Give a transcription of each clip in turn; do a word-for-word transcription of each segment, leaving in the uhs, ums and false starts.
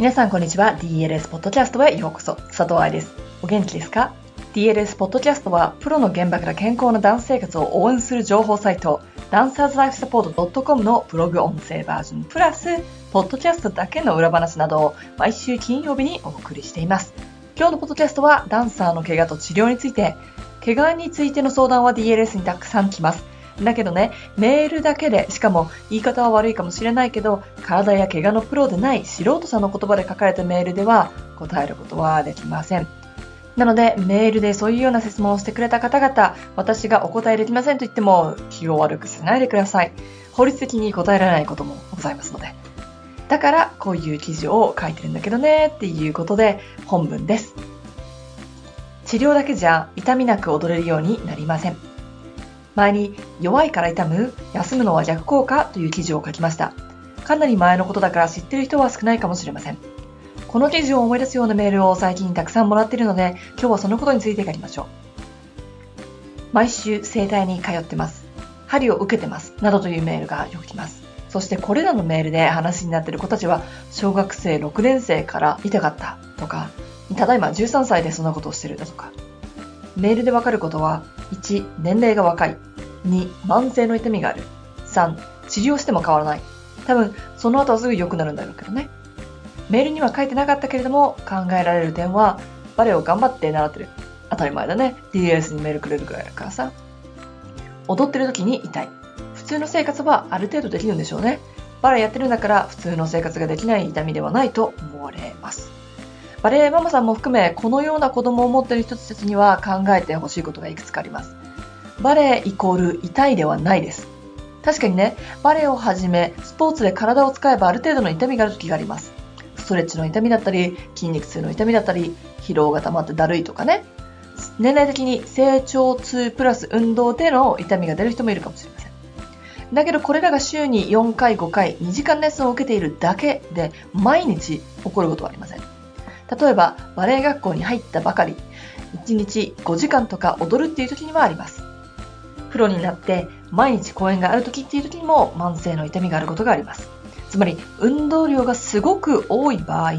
皆さんこんにちは。 ディーエルエス ポッドキャストへようこそ。佐藤愛です。お元気ですか？ ディーエルエス ポッドキャストはプロの現場から健康なダンス生活を応援する情報サイトダンサーズライフサポート .com のブログ音声バージョンプラスポッドキャストだけの裏話などを毎週金曜日にお送りしています。今日のポッドキャストはダンサーの怪我と治療について。怪我についての相談は ディーエルエス にたくさん来ます。だけどね、メールだけで、しかも言い方は悪いかもしれないけど、体や怪我のプロでない素人さんの言葉で書かれたメールでは答えることはできません。なのでメールでそういうような質問をしてくれた方々、私がお答えできませんと言っても気を悪くしないでください。法律的に答えられないこともございますので。だからこういう記事を書いてるんだけどねっていうことで本文です。治療だけじゃ痛みなく踊れるようになりません。前に弱いから痛む、休むのは逆効果という記事を書きました。かなり前のことだから知ってる人は少ないかもしれません。この記事を思い出すようなメールを最近たくさんもらっているので、今日はそのことについてやりましょう。毎週整体に通ってます。針を受けてます。などというメールがよく来ます。そしてこれらのメールで話になっている子たちは、小学生ろくねん生から痛かったとか、ただいまじゅうさんさいでそんなことをしてるだとか。メールでわかることは、いち、年齢が若い。に、慢性の痛みがある。さん、治療しても変わらない。多分、その後はすぐ良くなるんだろうけどね。メールには書いてなかったけれども、考えられる点は、バレエを頑張って習ってる。当たり前だね。ディーエルエス にメールくれるくらいだからさ。踊ってる時に痛い。普通の生活はある程度できるんでしょうね。バレエやってるんだから、普通の生活ができない痛みではないと思われます。バレエママさんも含め、このような子供を持っている人たちには考えてほしいことがいくつかあります。バレエイコール痛いではないです。確かにね、バレエをはじめ、スポーツで体を使えばある程度の痛みがある時があります。ストレッチの痛みだったり、筋肉痛の痛みだったり、疲労が溜まってだるいとかね。年齢的に成長痛プラス運動での痛みが出る人もいるかもしれません。だけどこれらが週によんかい、ごかい、にじかんレッスンを受けているだけで、毎日起こることはありません。例えば、バレエ学校に入ったばかり、いちにちごじかんとか踊るっていう時にはあります。プロになって毎日公演がある時っていう時にも慢性の痛みがあることがあります。つまり運動量がすごく多い場合、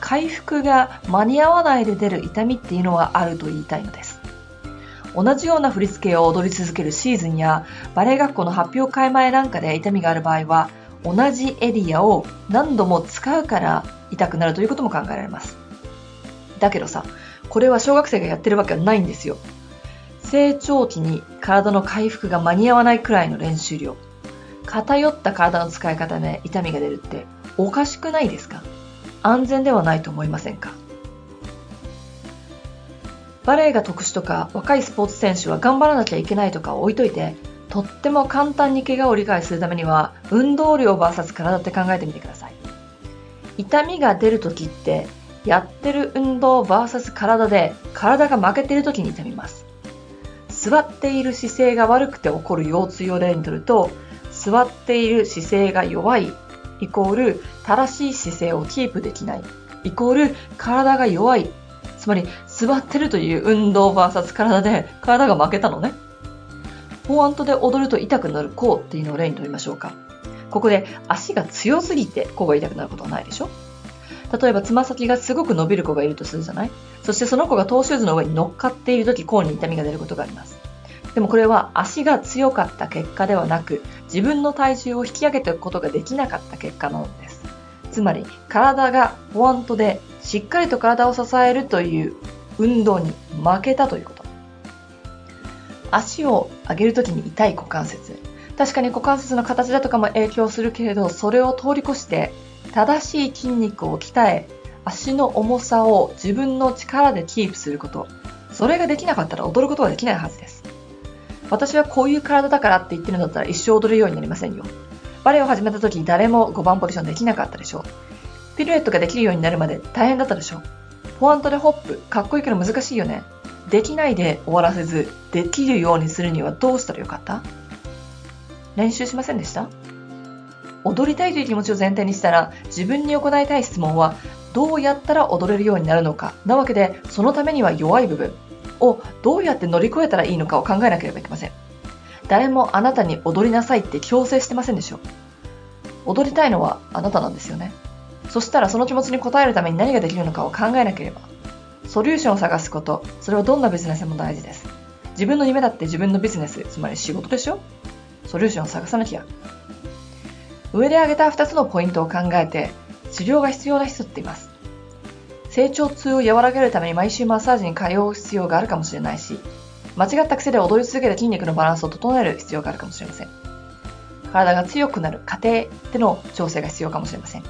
回復が間に合わないで出る痛みっていうのはあると言いたいのです。同じような振り付けを踊り続けるシーズンやバレエ学校の発表会前なんかで痛みがある場合は、同じエリアを何度も使うから痛くなるということも考えられます。だけどさ、これは小学生がやってるわけはないんですよ。成長期に体の回復が間に合わないくらいの練習量、偏った体の使い方で痛みが出るっておかしくないですか？安全ではないと思いませんか？バレエが特殊とか若いスポーツ選手は頑張らなきゃいけないとか置いといて、とっても簡単に怪我を理解するためには運動量 ブイエス 体って考えてみてください。痛みが出るときってやってる運動 ブイエス 体で、体が負けているときに痛みます。座っている姿勢が悪くて起こる腰痛を例にとると、座っている姿勢が弱いイコール正しい姿勢をキープできないイコール体が弱い、つまり座ってるという運動 ブイエス 体で体が負けたのね。ポワントで踊ると痛くなる甲っていうのを例にとりましょうか。ここで足が強すぎて甲が痛くなることはないでしょ。例えばつま先がすごく伸びる子がいるとするじゃない。そしてその子がトーシューズの上に乗っかっているとき、甲に痛みが出ることがあります。でもこれは足が強かった結果ではなく、自分の体重を引き上げておくことができなかった結果なんです。つまり体がポワントでしっかりと体を支えるという運動に負けたということ。足を上げるときに痛い股関節、確かに股関節の形だとかも影響するけれど、それを通り越して正しい筋肉を鍛え、足の重さを自分の力でキープすること。それができなかったら踊ることはできないはずです。私はこういう体だからって言ってるんだったら一生踊るようになりませんよ。バレエを始めた時誰もごばんポジションできなかったでしょう。ピルエットができるようになるまで大変だったでしょう。ポワントでホップ、かっこいいけど難しいよね。できないで終わらせず、できるようにするにはどうしたらよかった？練習しませんでした？踊りたいという気持ちを前提にしたら、自分に行いたい質問はどうやったら踊れるようになるのかなわけで、そのためには弱い部分をどうやって乗り越えたらいいのかを考えなければいけません。誰もあなたに踊りなさいって強制してませんでしょう。踊りたいのはあなたなんですよね。そしたらその気持ちに応えるために何ができるのかを考えなければ。ソリューションを探すこと、それはどんなビジネスも大事です。自分の夢だって自分のビジネス、つまり仕事でしょ。ソリューションを探さなきゃ。上で挙げたふたつのポイントを考えて、治療が必要な人っています。成長痛を和らげるために毎週マッサージに通う必要があるかもしれないし、間違った癖で踊り続ける筋肉のバランスを整える必要があるかもしれません。体が強くなる過程での調整が必要かもしれません。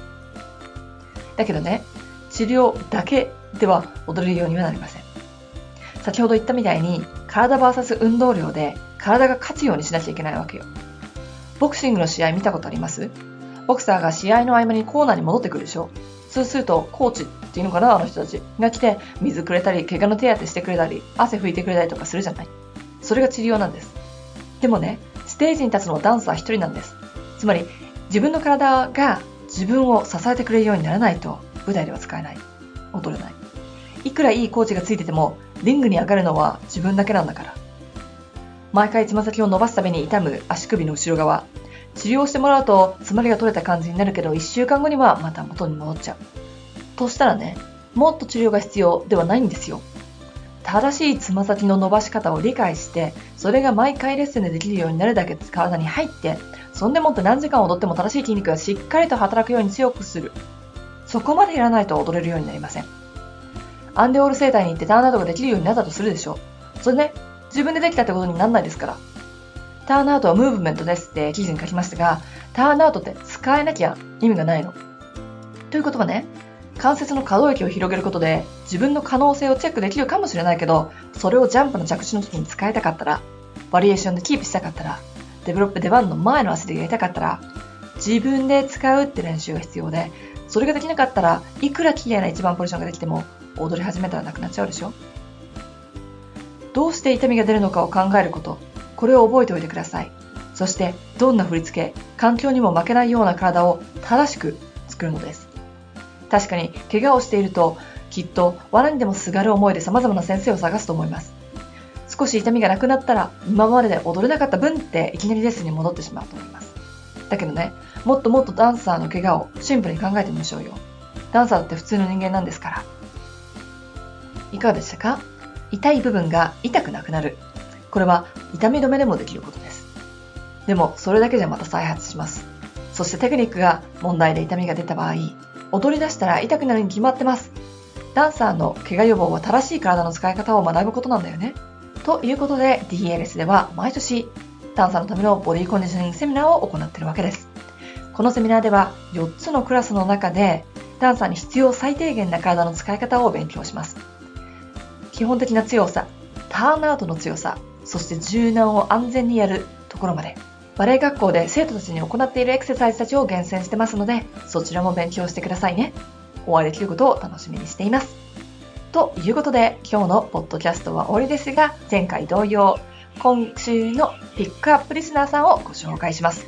だけどね、治療だけでは踊れるようにはなりません。先ほど言ったみたいに、体 ブイエス 運動量で体が勝つようにしなきゃいけないわけよ。ボクシングの試合見たことあります？ボクサーが試合の合間にコーナーに戻ってくるでしょ。そうするとコーチっていうのかな、あの人たちが来て水くれたり、怪我の手当てしてくれたり、汗拭いてくれたりとかするじゃない。それが治療なんです。でもね、ステージに立つのはダンサー一人なんです。つまり自分の体が自分を支えてくれるようにならないと舞台では使えない、踊れない。いくらいいコーチがついててもリングに上がるのは自分だけなんだから。毎回つま先を伸ばすために痛む足首の後ろ側、治療してもらうと詰まりが取れた感じになるけど、いっしゅうかんごにはまた元に戻っちゃう。としたらね、もっと治療が必要ではないんですよ。正しいつま先の伸ばし方を理解して、それが毎回レッスンでできるようになるだけ体に入って、そんでもって何時間踊っても正しい筋肉がしっかりと働くように強くする。そこまでやらないと踊れるようになりません。アンデオール整体に行ってターンアウトができるようになったとするでしょ。それね、自分でできたってことにならないですから。ターンアウトはムーブメントですって記事に書きましたが、ターンアウトって使えなきゃ意味がないの。ということはね、関節の可動域を広げることで自分の可能性をチェックできるかもしれないけど、それをジャンプの着地の時に使いたかったら、バリエーションでキープしたかったら、デベロップ出番の前の足でやりたかったら、自分で使うって練習が必要で、それができなかったらいくら綺麗な一番ポジションができても踊り始めたらなくなっちゃうでしょ。どうして痛みが出るのかを考えること、これを覚えておいてください。そしてどんな振り付け、環境にも負けないような体を正しく作るのです。確かに怪我をしているときっと罠にでもすがる思いで様々な先生を探すと思います。少し痛みがなくなったら、今までで踊れなかった分っていきなりレッスンに戻ってしまうと思います。だけどね、もっともっとダンサーの怪我をシンプルに考えてみましょうよ。ダンサーって普通の人間なんですから。いかがでしたか？痛い部分が痛くなくなる。これは痛み止めでもできることです。でもそれだけじゃまた再発します。そしてテクニックが問題で痛みが出た場合、踊り出したら痛くなるに決まってます。ダンサーの怪我予防は正しい体の使い方を学ぶことなんだよね。ということで ディーエルエス では毎年ダンサーのためのボディコンディショニングセミナーを行っているわけです。このセミナーではよっつのクラスの中でダンサーに必要最低限な体の使い方を勉強します。基本的な強さ、ターンアウトの強さ、そして柔軟を安全にやるところまで、バレエ学校で生徒たちに行っているエクササイズたちを厳選してますので、そちらも勉強してくださいね。お会いできることを楽しみにしています。ということで、今日のポッドキャストは終わりですが、前回同様、今週のピックアップリスナーさんをご紹介します。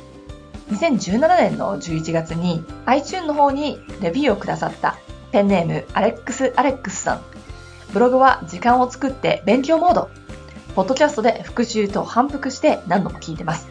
にせんじゅうななねんのじゅういちがつに iTunes の方にレビューをくださったペンネームアレックス・アレックスさん。ブログは時間を作って勉強モード。ポッドキャストで復習と反復して何度も聞いてます。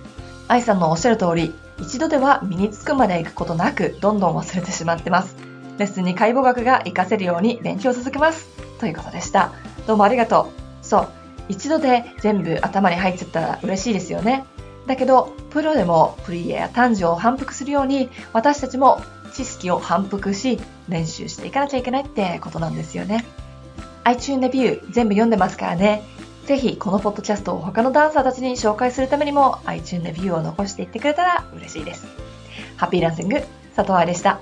愛さんのおっしゃる通り、一度では身につくまで行くことなく、どんどん忘れてしまってます。レッスンに解剖学が活かせるように勉強続けます。ということでした。どうもありがとう。そう。一度で全部頭に入っちゃったら嬉しいですよね。だけどプロでもプリエや単純を反復するように、私たちも知識を反復し練習していかなきゃいけないってことなんですよね。 iTunes レビュー全部読んでますからね。ぜひこのポッドキャストを他のダンサーたちに紹介するためにも iTunes レビューを残していってくれたら嬉しいです。ハッピーランシング、佐藤愛でした。